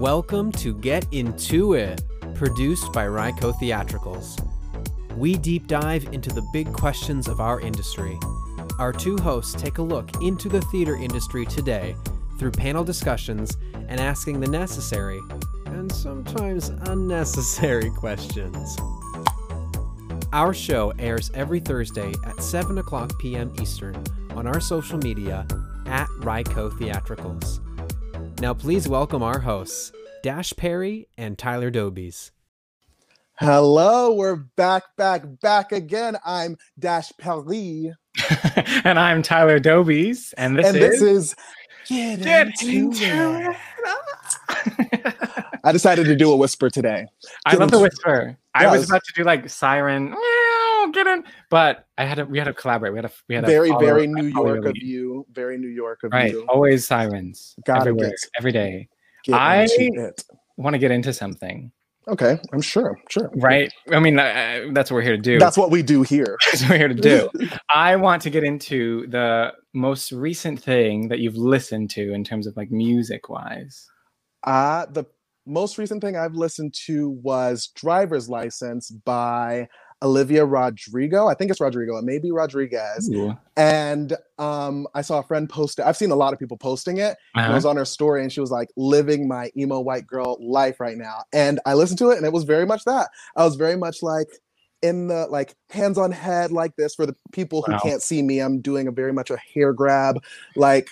Welcome to Get Into It, produced by RYCO Theatricals. We deep dive into the big questions of our industry. Our two hosts take a look into the theater industry today through panel discussions and asking the necessary and sometimes unnecessary questions. Our show airs every Thursday at 7 o'clock p.m. Eastern on our social media at RYCO Theatricals. Now please welcome our hosts, Dash Perry and Tyler Dobies. Hello, we're back again. I'm Dash Perry. And I'm Tyler Dobies. And this is Get Into It. I decided to do a whisper today. I love the whisper. Yes. I was about to do like siren, meow, get in, but we had to collaborate. We had a very New York of you. Very New York of you. Right, always sirens. Every day. I want to get into something. Okay, I'm sure. Right? I mean, that's what we're here to do. That's what we do here. That's what we're here to do. I want to get into the most recent thing that you've listened to in terms of like music-wise. The most recent thing I've listened to was Driver's License by Olivia Rodrigo. I think it's Rodrigo. It may be Rodriguez. Ooh. And I saw a friend post it. I've seen a lot of people posting it. Uh-huh. And it was on her story, and she was like, living my emo white girl life right now. And I listened to it, and it was very much that. I was very much like, in the like hands on head like this. For the people who can't see me, I'm doing a very much a hair grab. Like,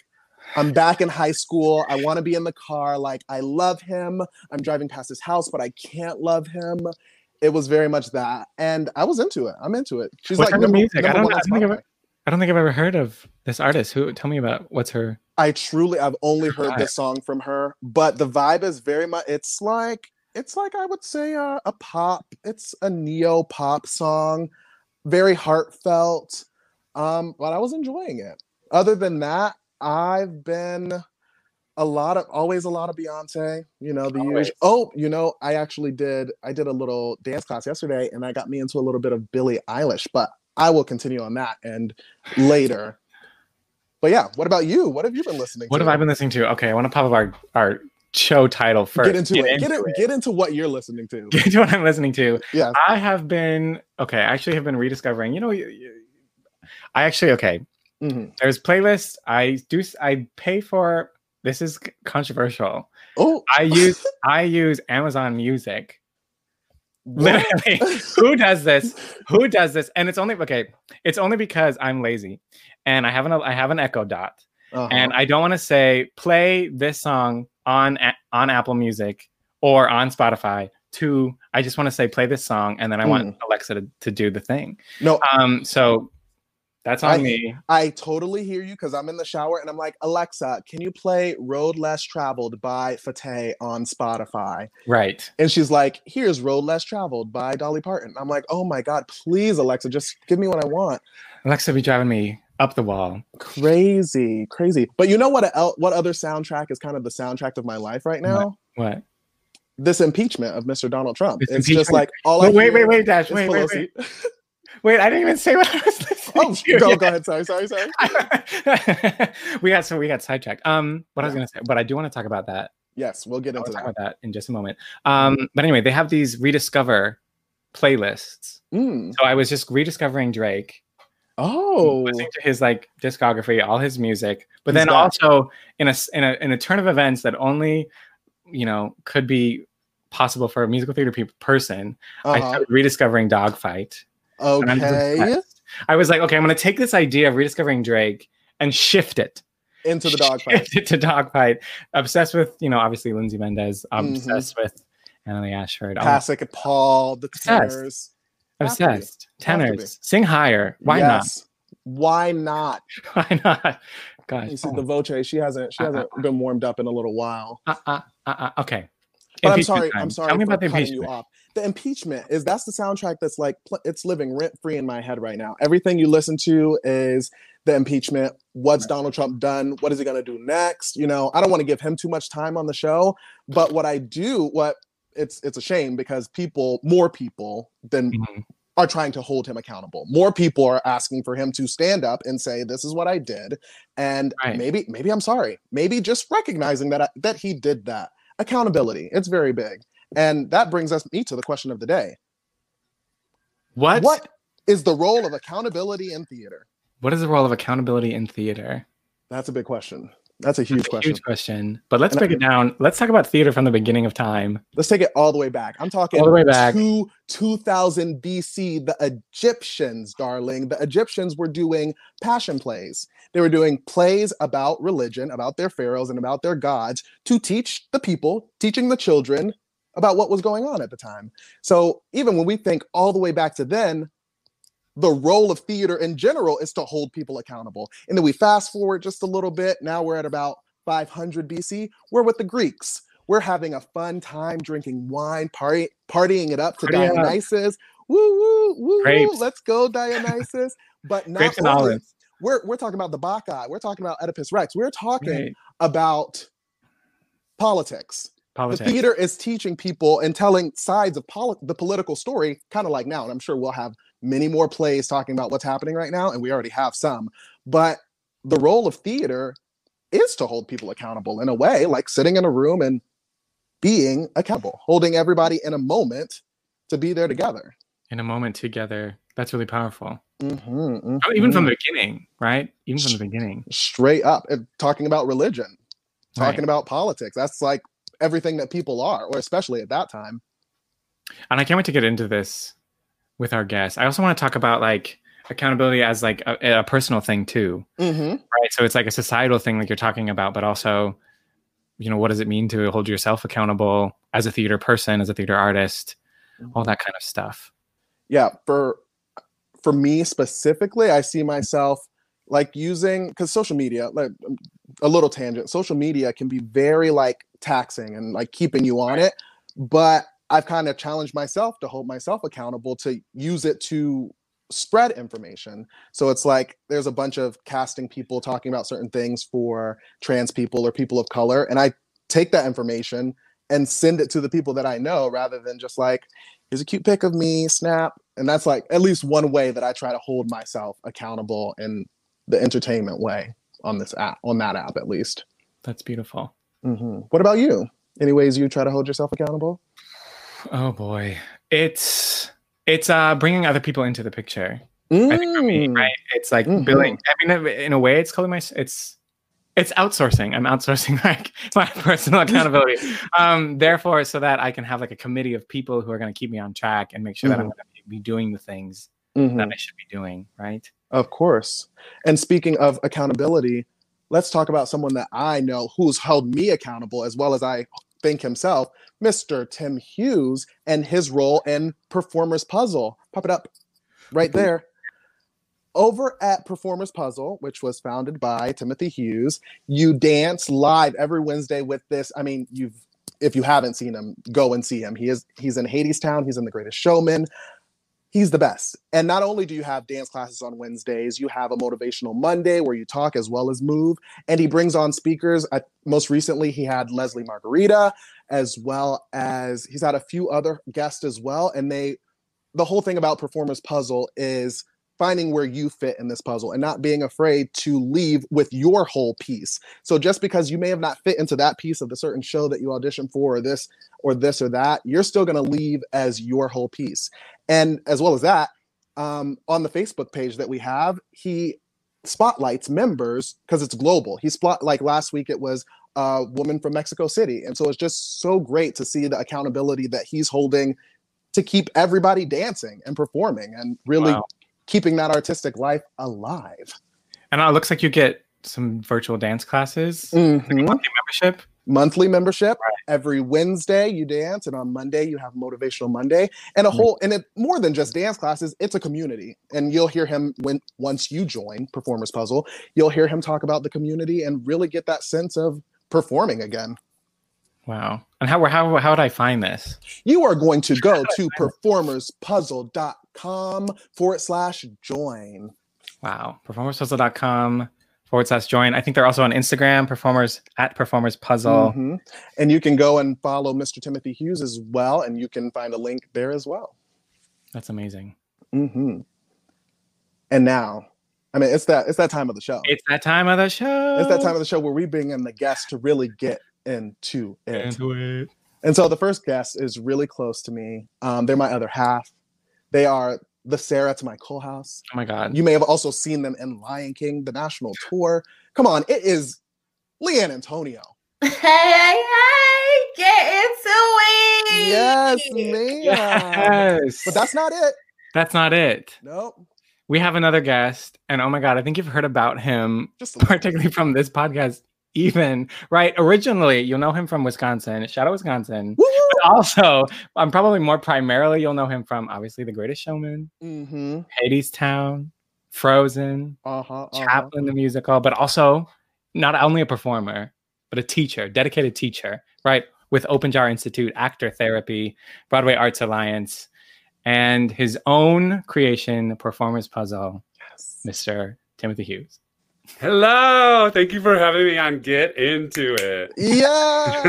I'm back in high school. I want to be in the car. Like, I love him. I'm driving past his house, but I can't love him. It was very much that, and I was into it. I'm into it. She's what like number, music? I don't think I've ever heard of this artist. Who? Tell me about what's her. I've only heard this song from her, but the vibe is very much. It's like I would say a pop. It's a neo pop song, very heartfelt. But I was enjoying it. Other than that, I've been a lot of Beyonce, you know, the usual. Oh, you know, I did a little dance class yesterday, and I got me into a little bit of Billie Eilish, but I will continue on that and later. But yeah, what about you? What have you been listening to? What have I been listening to? Okay, I want to pop up our show title first. Get into what you're listening to. Get into what I'm listening to. Yeah. I have been rediscovering, you know, Mm-hmm. There's playlists. I pay for. This is controversial. Oh, I use Amazon Music. What? Literally, who does this? Who does this? And it's only because I'm lazy, and I have an Echo Dot, and I don't want to say play this song on Apple Music or on Spotify. I just want to say play this song, and then I want Alexa to do the thing. No, so. That's on me. I totally hear you, because I'm in the shower and I'm like, Alexa, can you play Road Less Traveled by Fateh on Spotify? Right. And she's like, here's Road Less Traveled by Dolly Parton. I'm like, oh my God, please, Alexa, just give me what I want. Alexa be driving me up the wall. Crazy. But you know what other soundtrack is kind of the soundtrack of my life right now? What? This impeachment of Mr. Donald Trump. It's just like all I wait, Dash. Wait. Wait, I didn't even say what I was listening to. Go ahead. Sorry. we got sidetracked. What I was going to say, but I do want to talk about that. Yes, we'll get into that in just a moment. But anyway, they have these rediscover playlists. So I was just rediscovering Drake. Oh, listening to his like discography, all his music, but then also in a turn of events that only could be possible for a musical theater person. I started rediscovering Dogfight. Okay. I was like, okay, I'm going to take this idea of rediscovering Drake and shift it into the Dogfight. Obsessed with, obviously Lindsay Mendez. Obsessed with Annaleigh Ashford. Classic at Paul. The tenors. Obsessed. Tenors. Sing higher. Why not? Gosh. You see the Voce. She hasn't been warmed up in a little while. Okay. But I'm sorry. Tell me about the impeachment. The impeachment that's the soundtrack that's like it's living rent free in my head right now. Everything you listen to is the impeachment. What's Donald Trump done? What is he going to do next? I don't want to give him too much time on the show, but it's a shame because more people than are trying to hold him accountable. More people are asking for him to stand up and say, this is what I did. And maybe I'm sorry. Maybe just recognizing that he did that. Accountability. It's very big. And that brings me to the question of the day. What is the role of accountability in theater? What is the role of accountability in theater? That's a big question. That's a huge question. Huge question. But let's break it down. Let's talk about theater from the beginning of time. Let's take it all the way back. I'm talking all the way back to 2000 BC. The Egyptians, darling. The Egyptians were doing passion plays. They were doing plays about religion, about their pharaohs and about their gods, to teach the people, teaching the children about what was going on at the time. So even when we think all the way back to then, the role of theater in general is to hold people accountable. And then we fast forward just a little bit. Now we're at about 500 BC. We're with the Greeks. We're having a fun time drinking wine, partying it up to Dionysus. Woo, woo, woo, woo. Let's go, Dionysus. But not only, we're talking about the Bacchae. We're talking about Oedipus Rex. We're talking about politics. The theater is teaching people and telling sides of the political story, kind of like now. And I'm sure we'll have many more plays talking about what's happening right now, and we already have some. But the role of theater is to hold people accountable in a way, like sitting in a room and being accountable, holding everybody in a moment to be there together. In a moment together. That's really powerful. Even from the beginning, right? Even from the beginning. Straight up. Talking about religion. Talking about politics. That's like everything that people are, or especially at that time. And I can't wait to get into this with our guests. I also want to talk about like accountability as like a personal thing too, right? So it's like a societal thing, like you're talking about, but also, you know, what does it mean to hold yourself accountable as a theater person, as a theater artist, all that kind of stuff. Yeah, for me specifically, I see myself like using, because social media, like a little tangent, social media can be very like taxing and like keeping you on it, but I've kind of challenged myself to hold myself accountable to use it to spread information. So it's like there's a bunch of casting people talking about certain things for trans people or people of color, and I take that information and send it to the people that I know, rather than just like, here's a cute pic of me, snap. And that's like at least one way that I try to hold myself accountable in the entertainment way on this app, on that app at least. That's beautiful. What about you? Any ways you try to hold yourself accountable? Oh boy, it's bringing other people into the picture. I think for me, right? It's like billing. I mean, in a way, it's calling my it's outsourcing. I'm outsourcing like my personal accountability. Therefore, so that I can have like a committee of people who are going to keep me on track and make sure that I'm going to be doing the things that I should be doing. Right. Of course. And speaking of accountability, let's talk about someone that I know who's held me accountable as well as I think himself, Mr. Tim Hughes, and his role in Performer's Puzzle. Pop it up right there. Over at Performer's Puzzle, which was founded by Timothy Hughes, you dance live every Wednesday with this. I mean, if you haven't seen him, go and see him. He's in Hadestown. He's in The Greatest Showman. He's the best. And not only do you have dance classes on Wednesdays, you have a motivational Monday where you talk as well as move. And he brings on speakers. Most recently, he had Leslie Margarita, as well as he's had a few other guests as well. And the whole thing about Performer's Puzzle is finding where you fit in this puzzle and not being afraid to leave with your whole piece. So just because you may have not fit into that piece of the certain show that you auditioned for, or this or that, you're still going to leave as your whole piece. And as well as that, on the Facebook page that we have, he spotlights members because it's global. Like last week, it was a woman from Mexico City. And so it's just so great to see the accountability that he's holding to keep everybody dancing and performing and really keeping that artistic life alive. And it looks like you get some virtual dance classes, like a monthly membership. Right. Every Wednesday you dance, and on Monday you have motivational Monday, and a whole, and it more than just dance classes, it's a community. And you'll hear him once you join Performer's Puzzle, you'll hear him talk about the community and really get that sense of performing again. Wow. And how would I find this? You are going to go to performerspuzzle.com/join. Wow. performerspuzzle.com/join. I think they're also on Instagram, @performerspuzzle. And you can go and follow Mr. Timothy Hughes as well, and you can find a link there as well. That's amazing. And now, I mean, it's that time of the show. It's that time of the show where we bring in the guests to really get into it. And so the first guest is really close to me. They're my other half. They are the Sarah to my Colehouse. Oh my God. You may have also seen them in Lion King, the national tour. Come on, it is Leanne Antonio. Hey, hey, hey, get into it. Yes, man. Yes. But that's not it. That's not it. Nope. We have another guest, and oh my God, I think you've heard about him, particularly from this podcast, even, right? Originally, you'll know him from Wisconsin. Shout out Wisconsin. Woo! But also, probably more primarily, you'll know him from, obviously, The Greatest Showman, Hadestown, Frozen, Chaplin the musical, but also not only a performer, but a teacher, dedicated teacher, right? With Open Jar Institute, Actor Therapy, Broadway Arts Alliance, and his own creation, Performer's Puzzle, Mr. Timothy Hughes. Hello. Thank you for having me on Get Into It. Yes.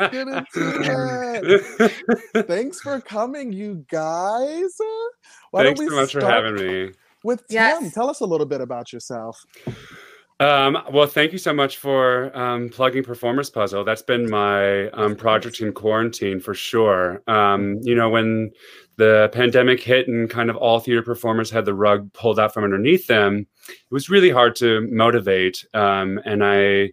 Get into it. Thanks for coming, you guys. Thanks so much for having me. With Tim, tell us a little bit about yourself. Well, thank you so much for plugging Performer's Puzzle. That's been my project in quarantine for sure. You know, when the pandemic hit and kind of all theater performers had the rug pulled out from underneath them, it was really hard to motivate. And I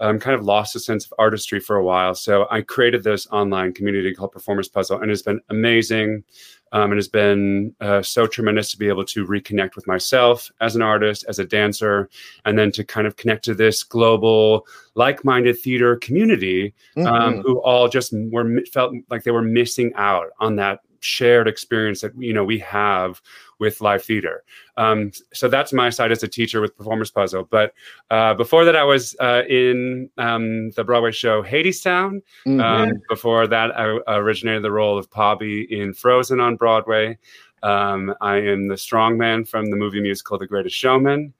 kind of lost a sense of artistry for a while. So I created this online community called Performer's Puzzle, and it's been amazing. It has been so tremendous to be able to reconnect with myself as an artist, as a dancer, and then to kind of connect to this global, like-minded theater community who all just felt like they were missing out on that shared experience that, you know, we have with live theater. So that's my side as a teacher with Performer's Puzzle. But before that, I was in the Broadway show Hadestown. Before that, I originated the role of Poppy in Frozen on Broadway. I am the strongman from the movie musical The Greatest Showman.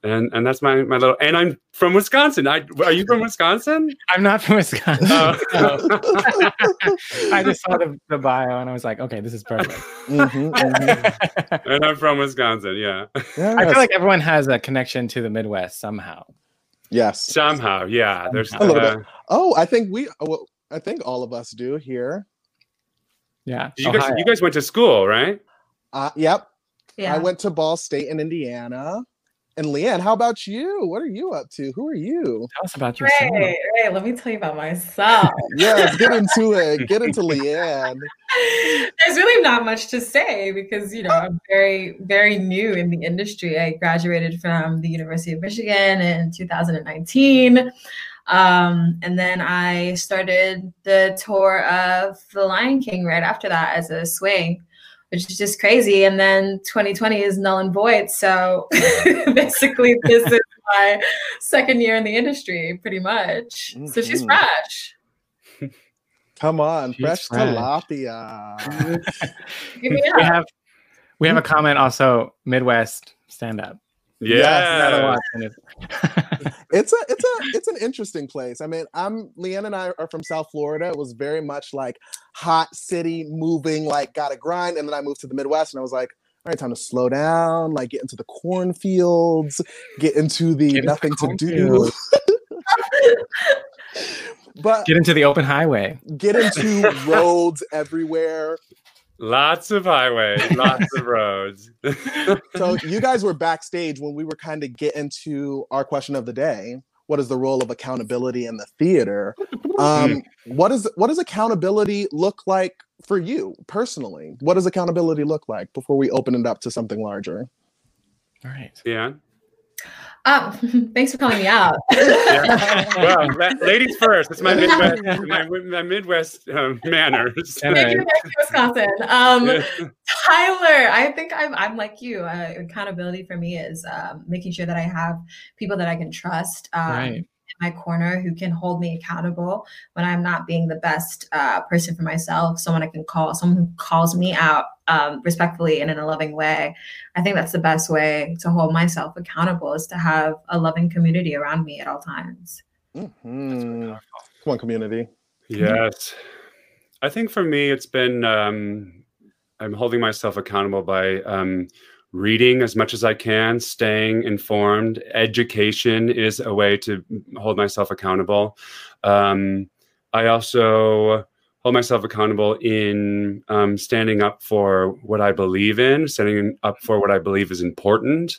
And that's my little, and I'm from Wisconsin. Are you from Wisconsin? I'm not from Wisconsin. I just saw the bio and I was like, okay, this is perfect. And I'm from Wisconsin, yeah. Yes. I feel like everyone has a connection to the Midwest somehow. Yes. Somehow, yeah. There's a little bit. Oh, I think all of us do here. Yeah. You guys went to school, right? Yep. Yeah. I went to Ball State in Indiana. And Leanne, how about you? What are you up to? Who are you? Tell us about yourself. Right. Let me tell you about myself. Yes, get into it. Get into Leanne. There's really not much to say because, you know, I'm very, very new in the industry. I graduated from the University of Michigan in 2019. And then I started the tour of The Lion King right after that as a swing, which is just crazy. And then 2020 is null and void. So basically this is my second year in the industry, pretty much. So she's fresh. Come on, fresh. Tilapia. We have a comment also, Midwest stand-up. Yeah. It's an interesting place. I mean, Leanne and I are from South Florida. It was very much like hot city, moving, like gotta grind. And then I moved to the Midwest and I was like, all right, time to slow down, like get into the cornfields, get into the nothing to do. But get into the open highway. Get into roads everywhere. Lots of highways, lots of roads. So you guys were backstage when we were kind of getting to our question of the day. What is the role of accountability in the theater? What does accountability look like for you personally? What does accountability look like before we open it up to something larger? All right. Yeah. Thanks for calling me out. Well, ladies first. It's my Midwest, my Midwest manners. Thank you, Wisconsin. Tyler, I think I'm like you. Accountability for me is making sure that I have people that I can trust in my corner who can hold me accountable when I'm not being the best person for myself. Someone I can call, someone who calls me out respectfully and in a loving way. I think that's the best way to hold myself accountable, is to have a loving community around me at all times. That's really powerful. Come on, community. Yes. I think for me, it's been, I'm holding myself accountable by reading as much as I can, staying informed. Education is a way to hold myself accountable. I also hold myself accountable in standing up for what I believe in, standing up for what I believe is important.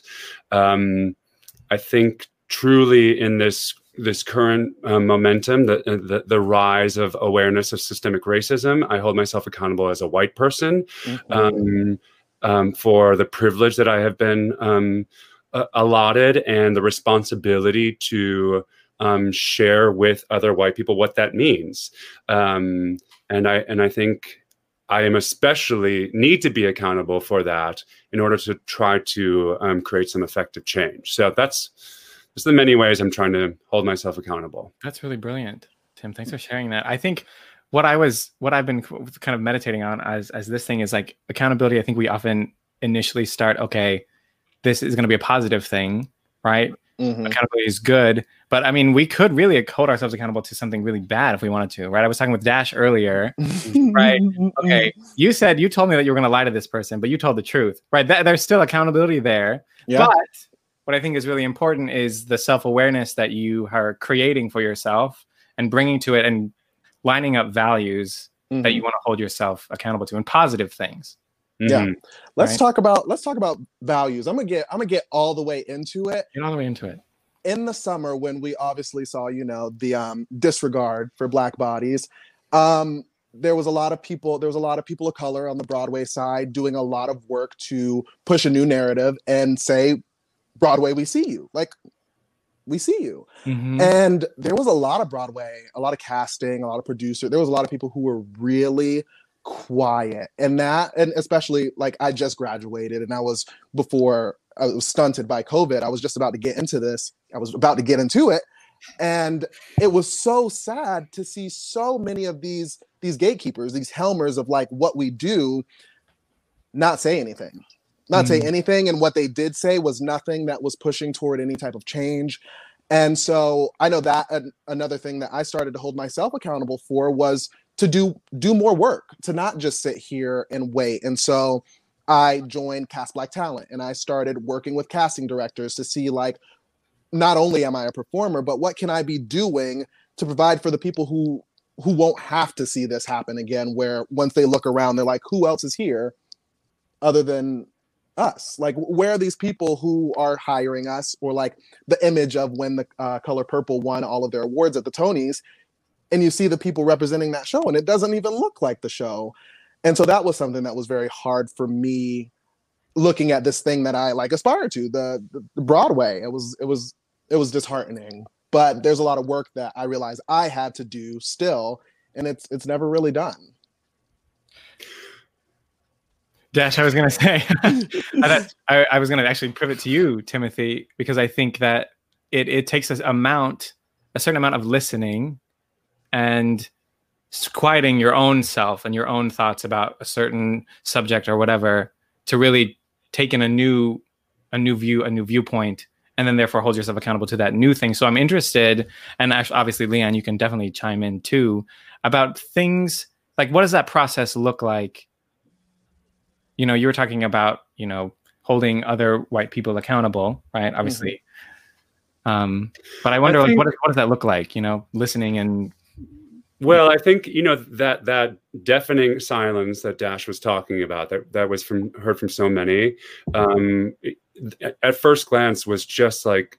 I think truly in this current momentum, the rise of awareness of systemic racism, I hold myself accountable as a white person for the privilege that I have been allotted and the responsibility to share with other white people what that means. And I think I am especially need to be accountable for that in order to try to create some effective change. So that's the many ways I'm trying to hold myself accountable. That's really brilliant, Tim. Thanks for sharing that. I think what I've been kind of meditating on as this thing is like accountability. I think we often initially start, okay, this is going to be a positive thing, right? Mm-hmm. Accountability is good, but I mean, we could really hold ourselves accountable to something really bad if we wanted to, right? I was talking with Dash earlier, right? Okay, you told me that you were going to lie to this person, but you told the truth, right? There's still accountability there, yeah. But what I think is really important is the self-awareness that you are creating for yourself and bringing to it and lining up values that you want to hold yourself accountable to and positive things. Yeah. Mm-hmm. Let's talk about values. I'm gonna get all the way into it. Get all the way into it. In the summer, when we obviously saw, the disregard for Black bodies, there was a lot of people of color on the Broadway side doing a lot of work to push a new narrative and say, Broadway, we see you. Like, we see you. Mm-hmm. And there was a lot of Broadway, a lot of casting, a lot of producer. There was a lot of people who were really quiet, and especially like I just graduated, and I was stunted by COVID. I was just about to get into this. I was about to get into it, and it was so sad to see so many of these gatekeepers, these helmers of like what we do, not say anything, and what they did say was nothing that was pushing toward any type of change. And so I know that another thing that I started to hold myself accountable for was to do more work, to not just sit here and wait. And so I joined Cast Black Talent, and I started working with casting directors to see, like, not only am I a performer, but what can I be doing to provide for the people who won't have to see this happen again, where once they look around, they're like, who else is here other than us? Like, where are these people who are hiring us? Or like the image of when The Color Purple won all of their awards at the Tonys, and you see the people representing that show, and it doesn't even look like the show. And so that was something that was very hard for me, looking at this thing that I like aspire to, the Broadway. It was disheartening. But there's a lot of work that I realized I had to do still, and it's never really done. Dash, I was gonna say, I was gonna actually pivot to you, Timothy, because I think that it takes a certain amount of listening and quieting your own self and your own thoughts about a certain subject or whatever to really take in a new view, a new viewpoint, and then therefore hold yourself accountable to that new thing. So I'm interested, and obviously, Leanne, you can definitely chime in too, about things like, what does that process look like? You were talking about, holding other white people accountable, right? Obviously. Mm-hmm. But I wonder, what does that look like? Listening and... Well, I think, that deafening silence that Dash was talking about, that was heard from so many, at first glance was just like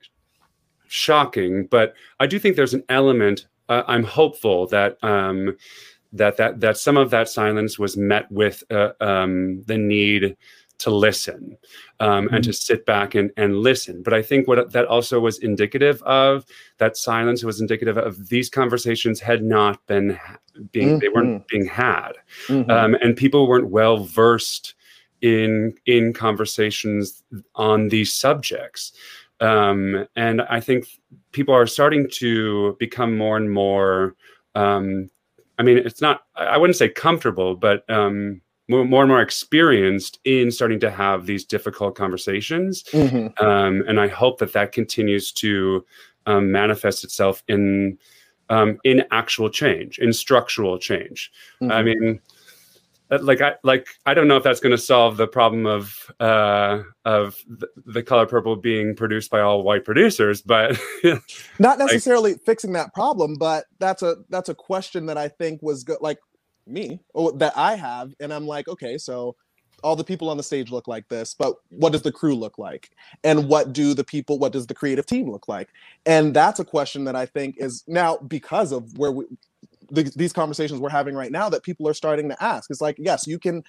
shocking. But I do think there's an element, I'm hopeful that some of that silence was met with the need to listen and to sit back and listen. But I think what that also was indicative of, that silence was indicative of, these conversations had not been they weren't being had. Mm-hmm. And people weren't well versed in conversations on these subjects. And I think people are starting to become more and more, I wouldn't say comfortable, but more and more experienced in starting to have these difficult conversations. Mm-hmm. And I hope that continues to manifest itself in actual change, in structural change. Mm-hmm. I mean, I don't know if that's going to solve the problem of The Color Purple being produced by all white producers, but not necessarily fixing that problem. But that's a question that I think was good, that I have, and I'm like, okay, so all the people on the stage look like this, but what does the crew look like? And what does the creative team look like? And that's a question that I think is now, because of where these conversations we're having right now, that people are starting to ask. It's like, yes, you can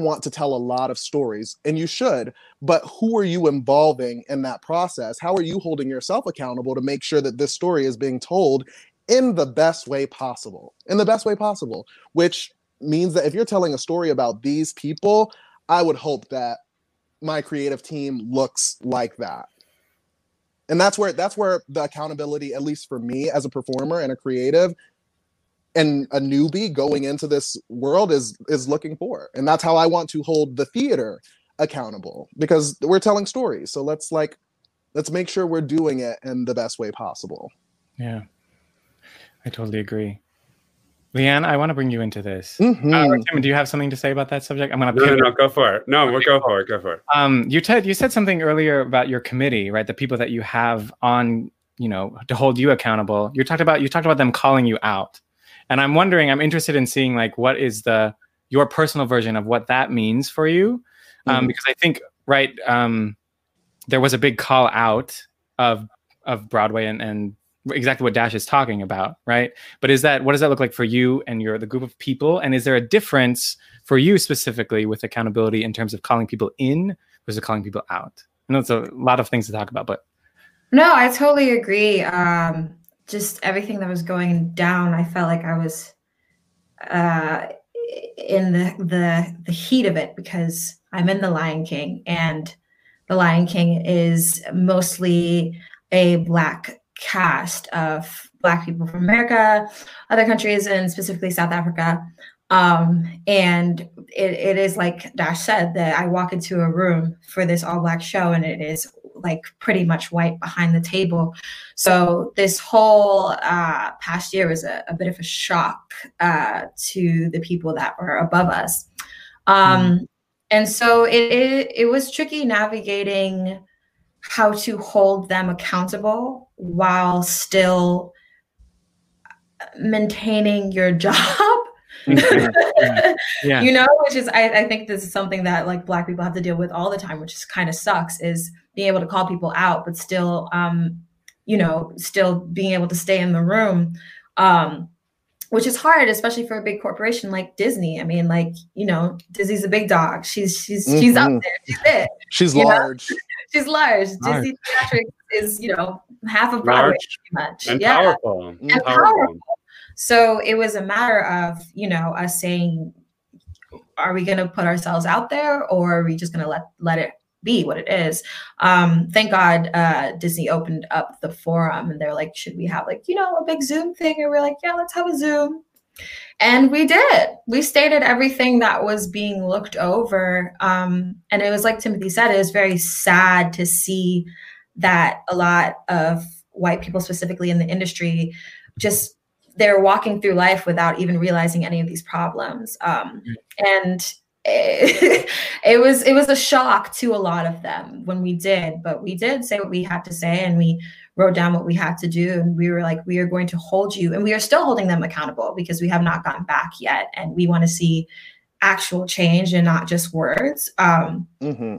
want to tell a lot of stories, and you should, but who are you involving in that process? How are you holding yourself accountable to make sure that this story is being told in the best way possible, which means that if you're telling a story about these people, I would hope that my creative team looks like that. And that's where the accountability, at least for me as a performer and a creative and a newbie going into this world, is looking for. And that's how I want to hold the theater accountable, because we're telling stories. So let's make sure we're doing it in the best way possible. Yeah, I totally agree. Leanne, I want to bring you into this. Mm-hmm. Tim, do you have something to say about that subject? I'm going to no, go for it. No, we'll go for it. Go for it. You said something earlier about your committee, right? The people that you have on, to hold you accountable. You talked about them calling you out, and I'm interested in seeing what is your personal version of what that means for you, mm-hmm. because I think there was a big call out of Broadway and exactly what Dash is talking about, right? But what does that look like for you and the group of people? And is there a difference for you specifically with accountability in terms of calling people in versus calling people out? I know it's a lot of things to talk about, but. No, I totally agree. Just everything that was going down, I felt like I was in the heat of it, because I'm in The Lion King, and The Lion King is mostly a Black cast of Black people from America, other countries, and specifically South Africa. And it is, like Dash said, that I walk into a room for this all Black show, and it is pretty much white behind the table. So this whole past year was a bit of a shock to the people that were above us. And so it was tricky navigating how to hold them accountable while still maintaining your job. Yeah. Which is, I think this is something that Black people have to deal with all the time, which is kind of sucks, is being able to call people out, but still, still being able to stay in the room, which is hard, especially for a big corporation like Disney. I mean, Disney's a big dog. She's up there. She's it. She's large. She's large. Disney Theatrics is, half of Broadway, pretty much. And powerful. And powerful. So it was a matter of, us saying, are we going to put ourselves out there, or are we just going to let it be what it is? Thank God Disney opened up the forum, and they're like, should we have a big Zoom thing? And we're like, yeah, let's have a Zoom. And we did. We stated everything that was being looked over. And it was like Timothy said, it was very sad to see that a lot of white people, specifically in the industry, just they're walking through life without even realizing any of these problems. And it was a shock to a lot of them when we did, but we did say what we had to say, and we wrote down what we had to do. And we were like, we are going to hold you, and we are still holding them accountable, because we have not gotten back yet. And we want to see actual change and not just words. Mm-hmm.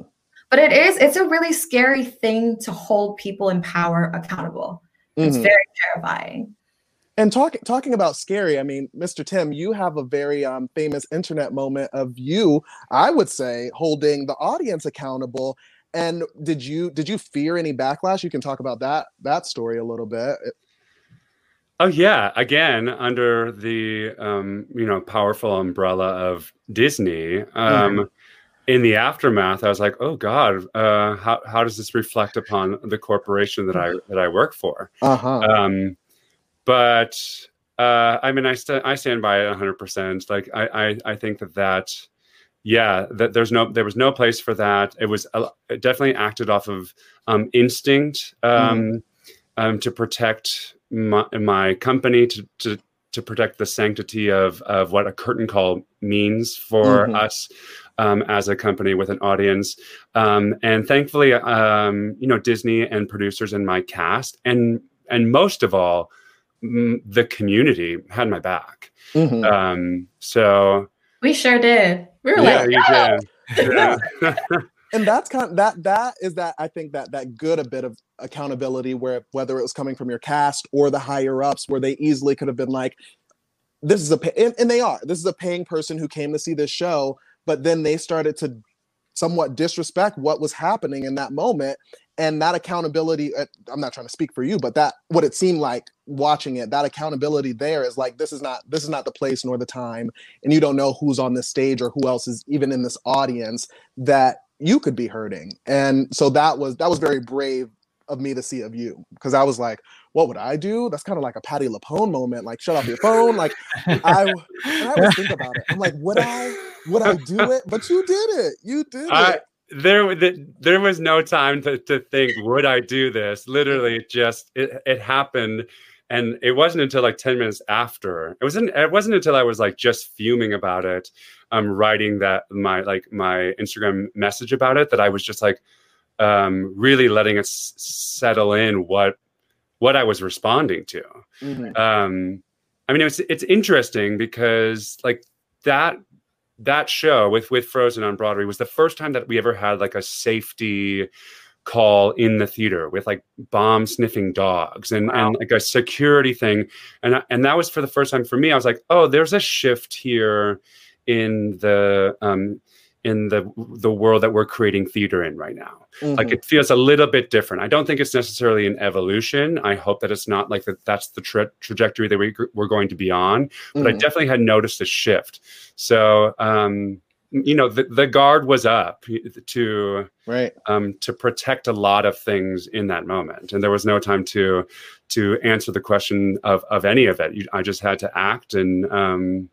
But it's a really scary thing to hold people in power accountable. Mm-hmm. It's very terrifying. And talking about scary, I mean, Mr. Tim, you have a very famous internet moment of you, I would say, holding the audience accountable. And did you fear any backlash? You can talk about that story a little bit. Oh yeah, again, under the powerful umbrella of Disney, mm-hmm. in the aftermath, I was like, oh God, how does this reflect upon the corporation that I work for? Uh-huh. I stand by it 100%. I think that. Yeah, there was no place for that. It was it definitely acted off of instinct to protect my company, to to protect the sanctity of what a curtain call means for us as a company with an audience. And thankfully, you know, Disney and producers and my cast and most of all, the community had my back. So we sure did. We were like, and that's kind of, that is that I think that good a bit of accountability where whether it was coming from your cast or the higher ups where they easily could have been like, this is this is a paying person who came to see this show, but then they started to somewhat disrespect what was happening in that moment. And that accountability, I'm not trying to speak for you, but that what it seemed like watching it, that accountability there is like, this is not the place nor the time. And you don't know who's on this stage or who else is even in this audience that you could be hurting. And so that was very brave of me to see of you. Because I was like, what would I do? That's kind of like a Patti LuPone moment. Like, shut off your phone. Like, I would think about it. I'm like, would I do it? But you did it. You did it. There was no time to think, would I do this? Literally just, it happened. And it wasn't until like 10 minutes after. It wasn't until I was like just fuming about it, writing that my Instagram message about it, that I was just like, really letting it settle in what I was responding to. I mean, it's interesting because like that show with Frozen on Broadway was the first time that we ever had like a safety call in the theater with like bomb sniffing dogs and like a security thing. And that was for the first time for me. I was like, oh, there's a shift here in the world that we're creating theater in right now. Like it feels a little bit different. I don't think it's necessarily an evolution. I hope that it's not like that. That's the trajectory that we're going to be on. But I definitely had noticed a shift. So, you know, the guard was up to protect a lot of things in that moment. And there was no time to answer the question of any of it. I just had to act and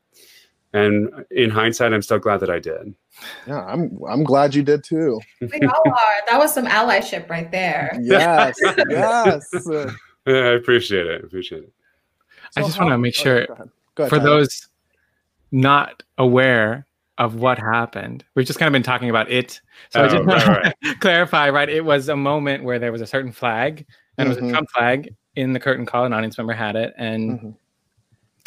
in hindsight, I'm still glad that I did. Yeah, I'm glad you did too. We all are. That was some allyship right there. Yes, yes. Yeah, I appreciate it. So I just want to make sure for those not aware of what happened, we've just kind of been talking about it. So I just want to clarify, right? It was a moment where there was a certain flag, and it was a Trump flag in the curtain call. An audience member had it, and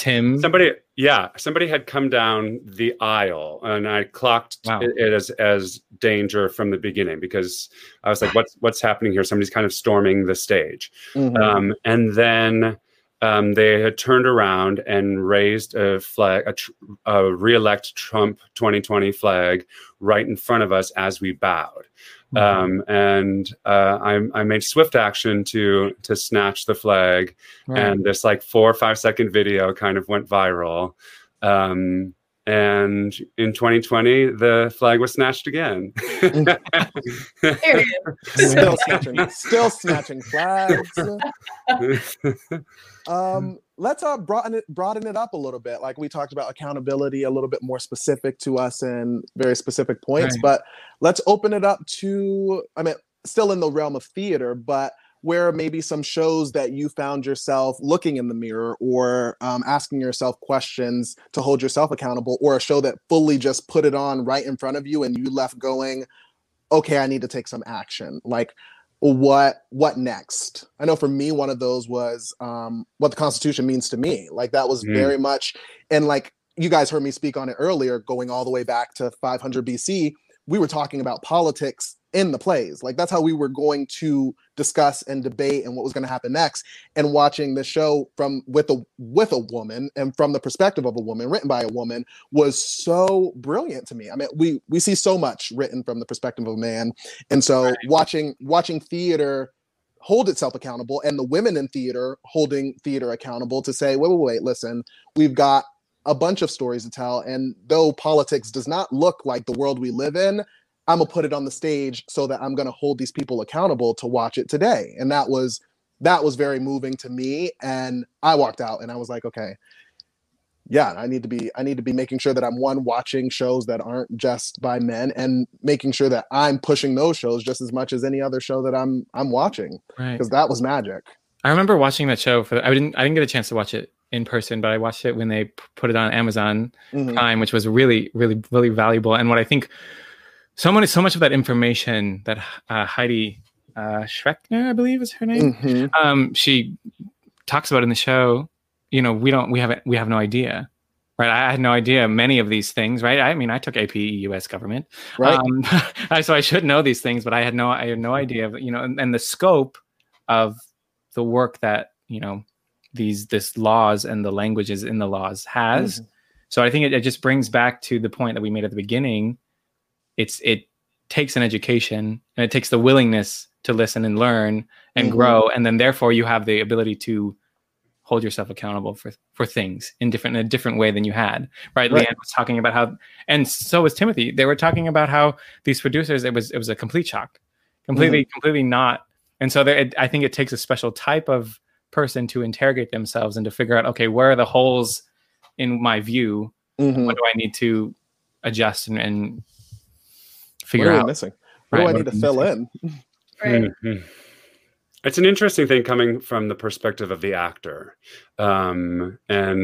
somebody had come down the aisle, and I clocked it as danger from the beginning because I was like, what's happening here? Somebody's kind of storming the stage. And then they had turned around and raised a flag, a reelect Trump 2020 flag right in front of us as we bowed. I made swift action to snatch the flag, and this like 4 or 5 second video kind of went viral. And in 2020, the flag was snatched again. Still snatching flags. Let's broaden it up a little bit. Like we talked about accountability a little bit more specific to us and very specific points, but let's open it up to, I mean, still in the realm of theater, but where maybe some shows that you found yourself looking in the mirror or asking yourself questions to hold yourself accountable, or a show that fully just put it on right in front of you and you left going, okay, I need to take some action. Like what next? I know for me, one of those was what the Constitution means to me. Like that was very much, and like you guys heard me speak on it earlier, going all the way back to 500 BC, we were talking about politics in the plays. Like that's how we were going to discuss and debate and what was going to happen next. And watching the show with a woman and from the perspective of a woman, written by a woman, was so brilliant to me. I mean, we see so much written from the perspective of a man. And so watching theater hold itself accountable, and the women in theater holding theater accountable to say, wait, listen, we've got a bunch of stories to tell. And though politics does not look like the world we live in, I'm gonna put it on the stage so that I'm gonna hold these people accountable to watch it today. And that was very moving to me. And I walked out and I was like, okay, yeah, I need to be making sure that I'm watching shows that aren't just by men, and making sure that I'm pushing those shows just as much as any other show that I'm watching. Because that was magic. I remember watching that show I didn't get a chance to watch it in person, but I watched it when they put it on Amazon Prime, which was really, really, really valuable. And what I think so much of that information that Heidi Schreckner, I believe is her name, she talks about in the show, you know, we have no idea. Right, I had no idea many of these things. Right, I mean, I took AP U.S. government, right? So I should know these things, but I had no idea. You know, and the scope of the work that this laws and the languages in the laws has. So I think it just brings back to the point that we made at the beginning. It takes an education, and it takes the willingness to listen and learn and grow, and then therefore you have the ability to hold yourself accountable for things in a different way than you had, right? Leanne was talking about how, and so was Timothy. They were talking about how these producers, it was a complete shock, completely not. And so I think it takes a special type of person to interrogate themselves and to figure out, okay, where are the holes in my view? What do I need to adjust and figure out? Missing? Right, what do I need to fill in? Right. It's an interesting thing coming from the perspective of the actor, and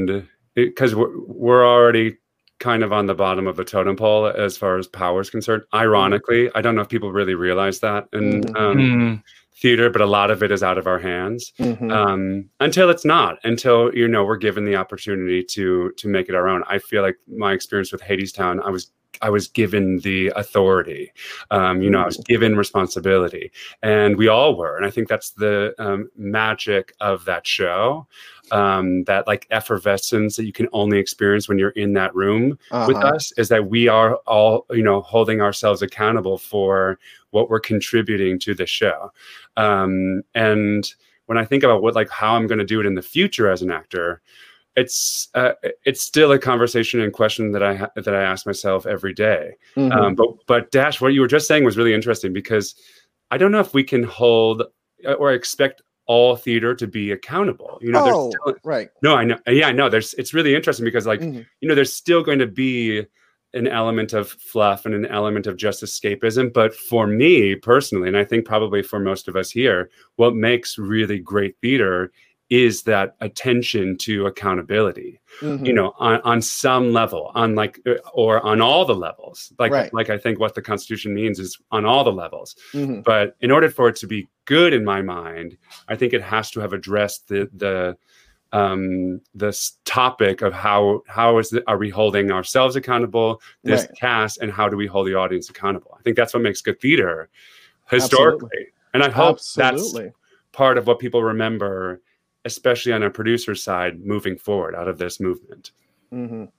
because we're already kind of on the bottom of the totem pole as far as power is concerned. Ironically, I don't know if people really realize that in theater, but a lot of it is out of our hands until it's not. Until we're given the opportunity to make it our own. I feel like my experience with Hadestown, I was given the authority, I was given responsibility, and we all were. And I think that's the magic of that show, that like effervescence that you can only experience when you're in that room with us, is that we are all, holding ourselves accountable for what we're contributing to the show. And when I think about how I'm going to do it in the future as an actor, it's still a conversation and question that I ask myself every day. But Dash, what you were just saying was really interesting, because I don't know if we can hold or expect all theater to be accountable. Right. No, I know. Yeah, I know. It's really interesting because there's still going to be an element of fluff and an element of just escapism. But for me personally, and I think probably for most of us here, what makes really great theater is that attention to accountability, on some level, or on all the levels. I think what the Constitution means is on all the levels. But in order for it to be good, in my mind, I think it has to have addressed this topic of are we holding ourselves accountable, this cast, and how do we hold the audience accountable? I think that's what makes good theater historically. Absolutely. And I hope that's part of what people remember, especially on a producer's side, moving forward out of this movement. And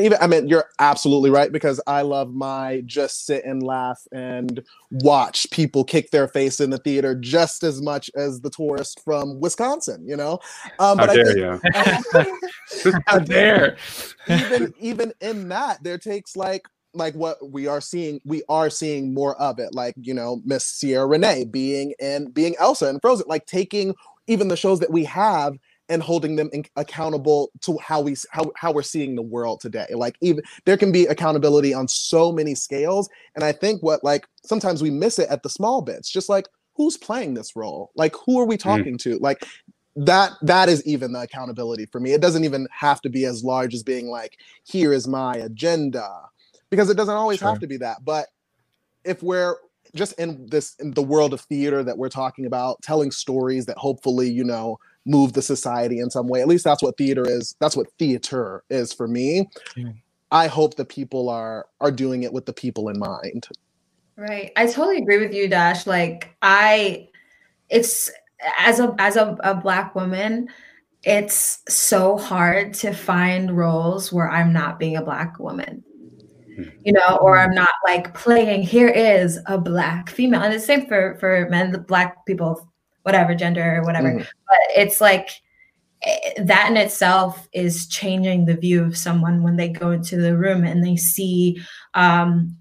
even, you're absolutely right, because I love my just sit and laugh and watch people kick their face in the theater just as much as the tourist from Wisconsin, But How dare you? Even in that, there takes like what we are seeing more of it. Miss Sierra Renee being Elsa in Frozen, taking even the shows that we have and holding them accountable to how we're seeing the world today. Even there can be accountability on so many scales. And I think sometimes we miss it at the small bits, just who's playing this role? Who are we talking to? That is even the accountability for me. It doesn't even have to be as large as being here is my agenda, because it doesn't always have to be that. But if we're just in the world of theater that we're talking about, telling stories that hopefully, move the society in some way. At least that's what theater is. That's what theater is for me. I hope the people are doing it with the people in mind. Right. I totally agree with you, Dash. As a Black woman, it's so hard to find roles where I'm not being a Black woman. Or I'm not playing, here is a Black female. And it's the same for men, the Black people, whatever gender or whatever. But it's that in itself is changing the view of someone when they go into the room and they see an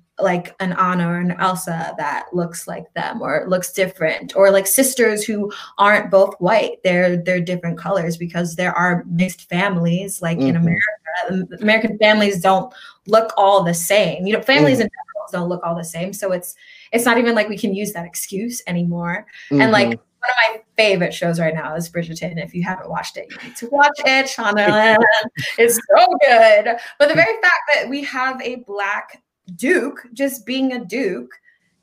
Anna or an Elsa that looks like them or looks different, or sisters who aren't both white. They're different colors, because there are mixed families in America. American families don't look all the same. Families and families don't look all the same. So it's not even we can use that excuse anymore. And One of my favorite shows right now is Bridgerton. If you haven't watched it, you need to watch it, Shauna. It's so good. But the very fact that we have a black Duke just being a Duke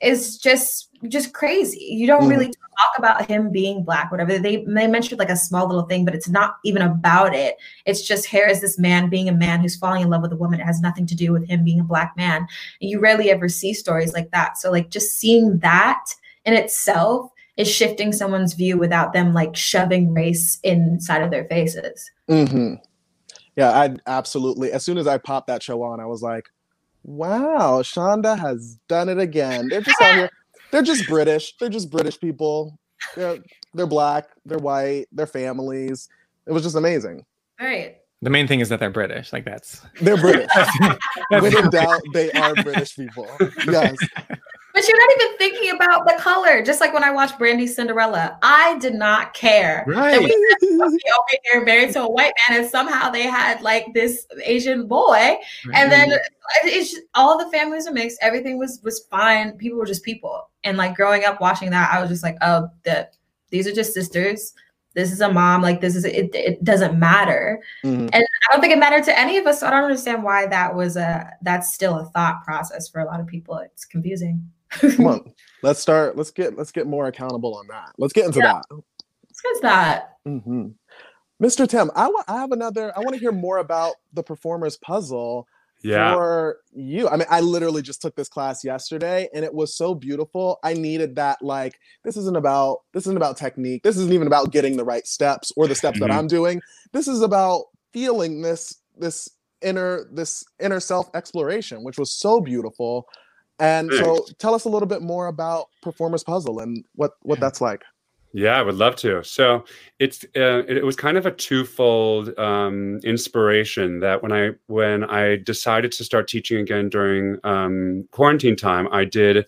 is just crazy. You don't really talk about him being black, whatever. They mentioned like a small little thing, but it's not even about it. It's just here is this man being a man who's falling in love with a woman. It has nothing to do with him being a black man. You rarely ever see stories like that. So like just seeing that in itself is shifting someone's view without them like shoving race inside of their faces. Mm-hmm. Yeah, I absolutely. As soon as I popped that show on, I was like, wow, Shonda has done it again. They're just out here. They're just British. They're just British people. They're black. They're white. They're families. It was just amazing. Right. The main thing is that they're British. Like they're British. When in doubt, they are British people. Yes. But you're not even thinking about the color. Just like when I watched Brandy's Cinderella, I did not care. Right. That we had somebody over here married to a white man, and somehow they had like this Asian boy, and then it's just, all the families are mixed. Everything was fine. People were just people. And like growing up watching that, I was just like, oh, these are just sisters. This is a mom. Like this is it. It doesn't matter. Mm-hmm. And I don't think it mattered to any of us. So I don't understand why that was that's still a thought process for a lot of people. It's confusing. Come on, let's get more accountable on that. Let's get into that. Let's get into that. Mm-hmm. Mr. Tim, I want to hear more about the Performer's Puzzle for you. I mean, I literally just took this class yesterday and it was so beautiful. I needed that, like, this isn't about technique. This isn't even about getting the right steps or the steps that I'm doing. This is about feeling this inner self-exploration, which was so beautiful. And so tell us a little bit more about Performer's Puzzle and what that's like. Yeah, I would love to. So it was kind of a twofold inspiration that when I decided to start teaching again during quarantine time, I did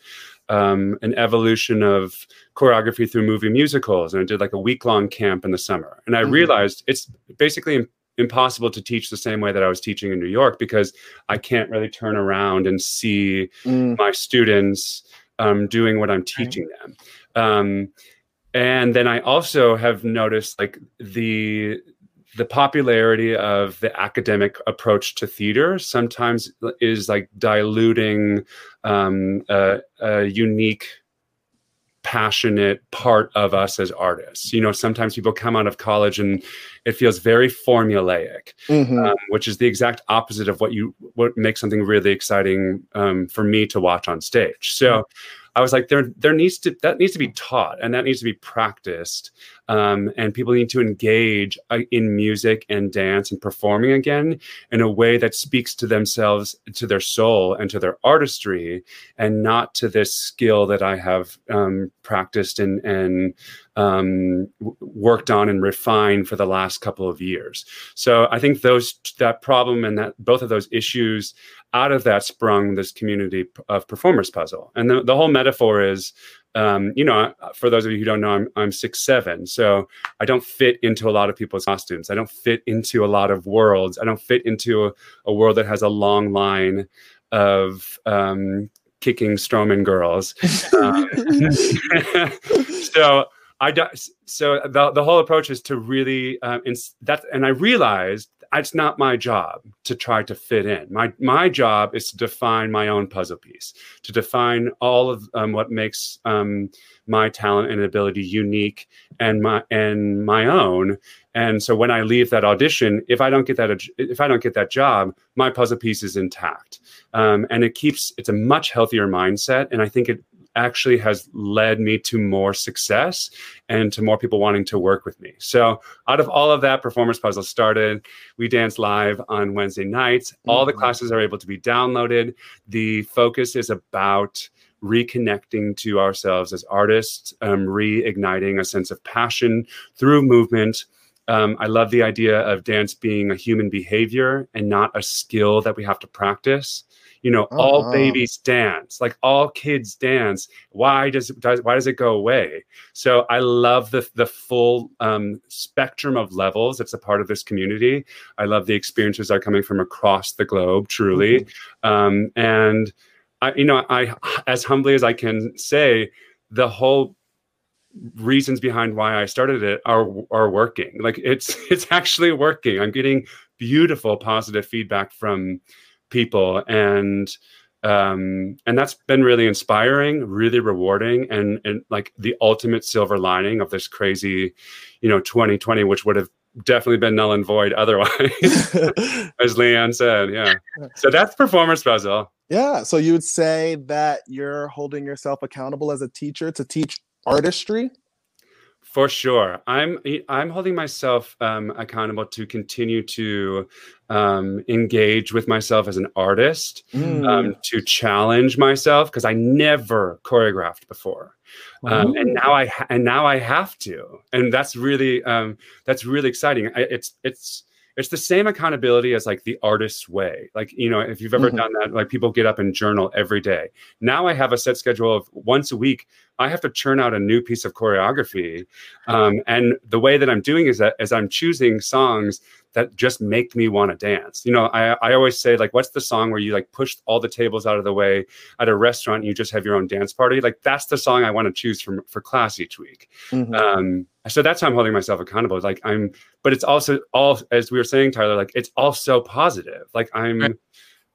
an evolution of choreography through movie musicals. And I did like a week-long camp in the summer. And I realized it's basically impossible to teach the same way that I was teaching in New York, because I can't really turn around and see my students doing what I'm teaching them. And then I also have noticed like the popularity of the academic approach to theater sometimes is like diluting a unique, passionate part of us as artists. You know, sometimes people come out of college and it feels very formulaic, which is the exact opposite of what makes something really exciting for me to watch on stage. So I was like, that needs to be taught and that needs to be practiced. And people need to engage in music and dance and performing again in a way that speaks to themselves, to their soul and to their artistry, and not to this skill that I have practiced and worked on and refined for the last couple of years. So I think that problem and that both of those issues, out of that sprung this community of Performer's Puzzle. And the whole metaphor is, you know, for those of you who don't know, I'm 6'7", so I don't fit into a lot of people's costumes. I don't fit into a lot of worlds. I don't fit into a world that has a long line of kicking Stroman girls. So the whole approach is to really, and I realized it's not my job to try to fit in. My job is to define my own puzzle piece, to define all of what makes my talent and ability unique and my own. And so when I leave that audition, if I don't get that job, my puzzle piece is intact, and it's a much healthier mindset. And I think it actually has led me to more success and to more people wanting to work with me. So out of all of that, Performer's Puzzle started. We dance live on Wednesday nights. All the classes are able to be downloaded. The focus is about reconnecting to ourselves as artists, reigniting a sense of passion through movement. I love the idea of dance being a human behavior and not a skill that we have to practice. You know, all babies dance, like all kids dance. Why does it go away? So I love the full spectrum of levels. It's a part of this community. I love the experiences that are coming from across the globe, truly. And I, as humbly as I can say, the whole reasons behind why I started it are working. Like it's actually working. I'm getting beautiful, positive feedback from people. And that's been really inspiring, really rewarding. And like the ultimate silver lining of this crazy, 2020, which would have definitely been null and void otherwise, as Leanne said. Yeah. So that's Performer's Puzzle. Yeah. So you would say that you're holding yourself accountable as a teacher to teach artistry? For sure. I'm holding myself accountable to continue to engage with myself as an artist, to challenge myself, because I never choreographed before. And now I have to. And that's really exciting. It's the same accountability as like the artist's way. Like, if you've ever done that, like people get up and journal every day. Now I have a set schedule of once a week, I have to churn out a new piece of choreography. And the way that I'm doing is that as I'm choosing songs that just make me want to dance. I always say, like, what's the song where you like push all the tables out of the way at a restaurant and you just have your own dance party? Like that's the song I want to choose for class each week. So that's how I'm holding myself accountable. Like but it's also all, as we were saying, Tyler, like it's also positive. Like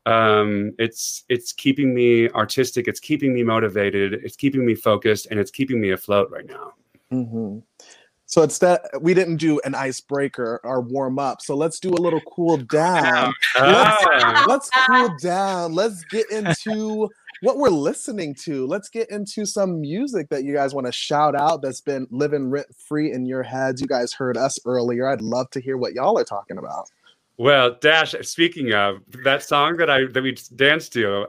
it's keeping me artistic. It's keeping me motivated. It's keeping me focused, and it's keeping me afloat right now. So instead, we didn't do an icebreaker or warm up. So let's do a little cool down. Let's cool down. Let's get into what we're listening to. Let's get into some music that you guys want to shout out that's been living rent free in your heads. You guys heard us earlier. I'd love to hear what y'all are talking about. Well, Dash, speaking of that song that we danced to,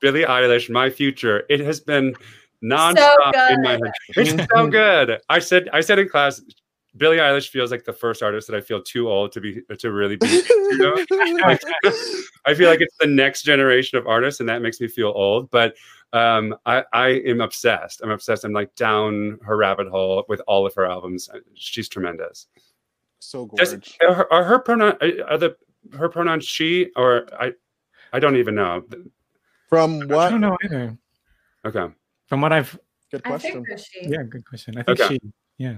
Billie Eilish, My Future. It has been nonstop in my head. It's so good. I said in class, Billie Eilish feels like the first artist that I feel too old to really be. I feel like it's the next generation of artists, and that makes me feel old. But I am obsessed. I'm obsessed. I'm like down her rabbit hole with all of her albums. She's tremendous. So gorgeous. Are her pronouns she or I don't even know. From what? I don't know either. Okay. From what I've... Good question. I think that's she. Yeah, good question. I think she... Yeah.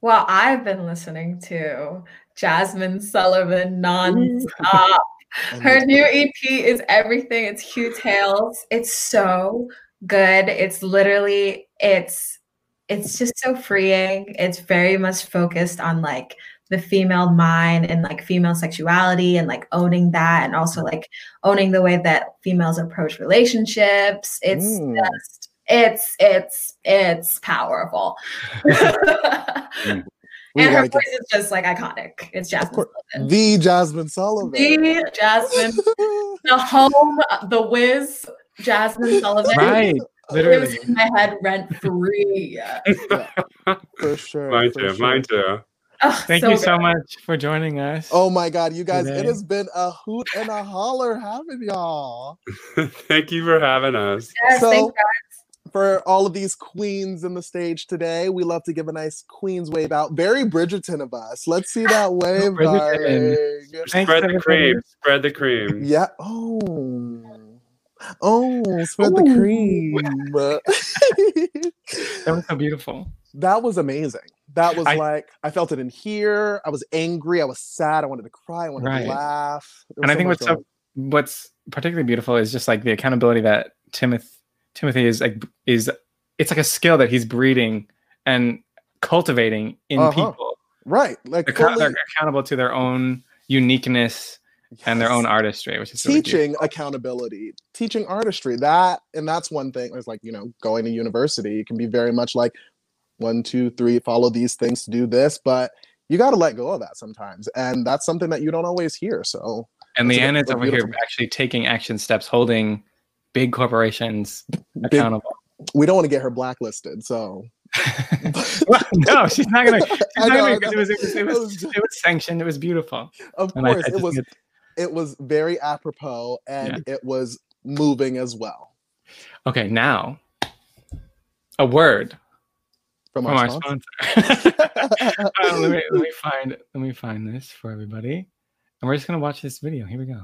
Well, I've been listening to Jasmine Sullivan nonstop. Her new EP is everything. It's Hugh Tales. It's so good. It's literally... It's just so freeing. It's very much focused on, like, the female mind and, like, female sexuality and, like, owning that, and also, like, owning the way that females approach relationships. It's just, it's powerful. And her voice is just, like, iconic. It's Jasmine Sullivan. The Jasmine Sullivan. The Jasmine. The home, the whiz, Jasmine Sullivan. Right. Literally. It was in my head rent free. Yeah, for sure. Mine too. Oh, thank you so much for joining us. Oh my God, you guys, today. It has been a hoot and a holler having y'all. Thank you for having us. Yes, so, thanks, guys. For all of these queens in the stage today, we love to give a nice queen's wave out. Very Bridgerton of us. Let's see that wave. Spread the cream. Yeah. Oh, spread the cream. That was so beautiful. That was amazing. That was I felt it in here. I was angry. I was sad. I wanted to cry. I wanted to laugh. And I think what's particularly beautiful is just like the accountability that Timothy is it's like a skill that he's breeding and cultivating in people. Right. Like they're accountable to their own uniqueness. Yes. And their own artistry, which is teaching accountability, teaching artistry. That's one thing. It's like, going to university, it can be very much like 1, 2, 3, follow these things to do this, but you got to let go of that sometimes. And that's something that you don't always hear. So, and Leanne is over here actually taking action steps, holding big corporations accountable. We don't want to get her blacklisted. So, well, no, she's not going to. It was sanctioned. It was beautiful. Of course, it was. It was very apropos, and it was moving as well. Okay, now a word from our sponsor. Let me find this for everybody, and we're just gonna watch this video. Here we go.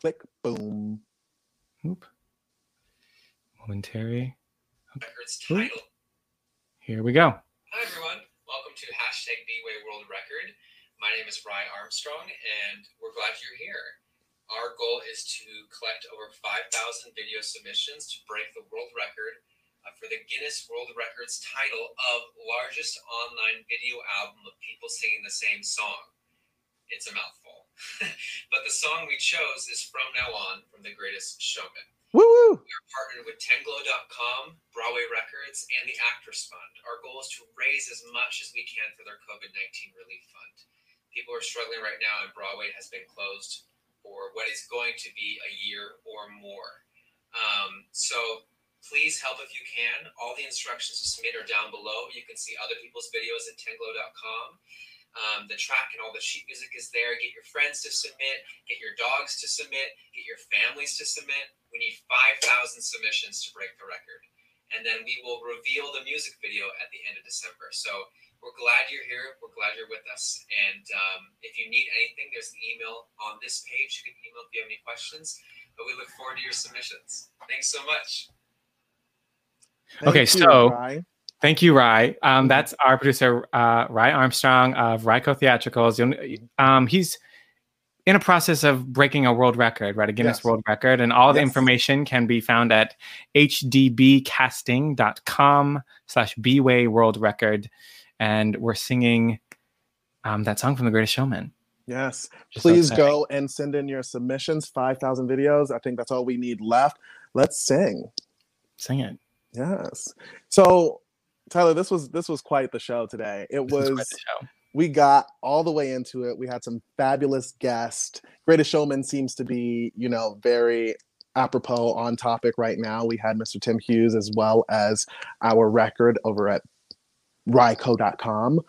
Click, boom. Oop. Momentary. Record's title Here we go. Hi, everyone. Welcome to #BWayWorldRecord. My name is Rye Armstrong, and we're glad you're here. Our goal is to collect over 5,000 video submissions to break the world record for the Guinness World Records title of largest online video album of people singing the same song. It's a mouthful. But the song we chose is From Now On from The Greatest Showman. Woo-woo. We are partnered with Tenglo.com, Broadway Records, and the Actors Fund. Our goal is to raise as much as we can for their COVID-19 relief fund. People are struggling right now, and Broadway has been closed for what is going to be a year or more. So please help if you can. All the instructions to submit are down below. You can see other people's videos at Tenglo.com. The track and all the sheet music is there. Get your friends to submit, get your dogs to submit, get your families to submit. We need 5,000 submissions to break the record. And then we will reveal the music video at the end of December. So we're glad you're here. We're glad you're with us. And if you need anything, there's an email on this page. You can email if you have any questions. But we look forward to your submissions. Thanks so much. Thank you, Rye. That's our producer, Rye Armstrong of RYCO Theatricals. He's in a process of breaking a world record, right? A Guinness World Record. And all the information can be found at hdbcasting.com/BWayWorldRecord. And we're singing that song from The Greatest Showman. Yes. Please go and send in your submissions, 5,000 videos. I think that's all we need left. Let's sing. Sing it. Yes. So, Tyler, this was quite the show today. We got all the way into it. We had some fabulous guests. Greatest Showman seems to be, very apropos on topic right now. We had Mr. Tim Hughes as well as our record over at RYCO.com.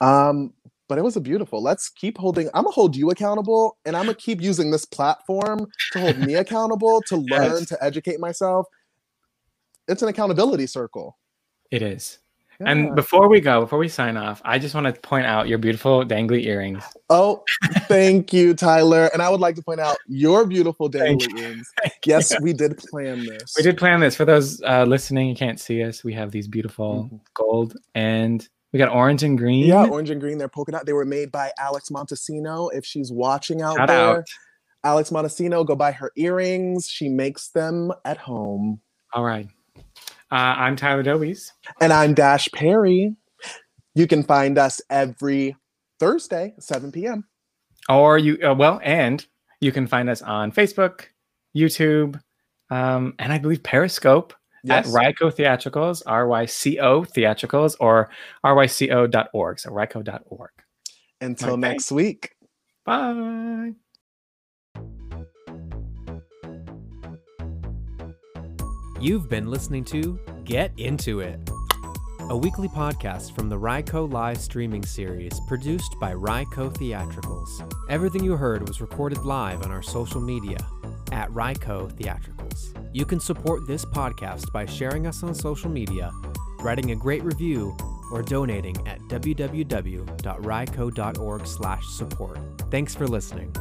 But it was beautiful. Let's keep holding. I'm going to hold you accountable, and I'm going to keep using this platform to hold me accountable, to learn, to educate myself. It's an accountability circle. It is. Yeah. And before we sign off, I just want to point out your beautiful dangly earrings. Oh, thank you, Tyler. And I would like to point out your beautiful dangly earrings. Yes, we did plan this. We did plan this. For those listening, you can't see us. We have these beautiful gold, and we got orange and green. Yeah, orange and green. They're polka dot. They were made by Alex Montesino. If she's watching out there, Alex Montesino, go buy her earrings. She makes them at home. All right. I'm Tyler Dobies. And I'm Dash Perry. You can find us every Thursday, 7 p.m. Or you can find us on Facebook, YouTube, and I believe Periscope at RYCO Theatricals, RYCO Theatricals, or RYCO.org. So RYCO.org. Until next week. Bye. You've been listening to Get Into It, a weekly podcast from the RYCO live streaming series produced by RYCO Theatricals. Everything you heard was recorded live on our social media at RYCO Theatricals. You can support this podcast by sharing us on social media, writing a great review, or donating at www.ryco.org/support. Thanks for listening.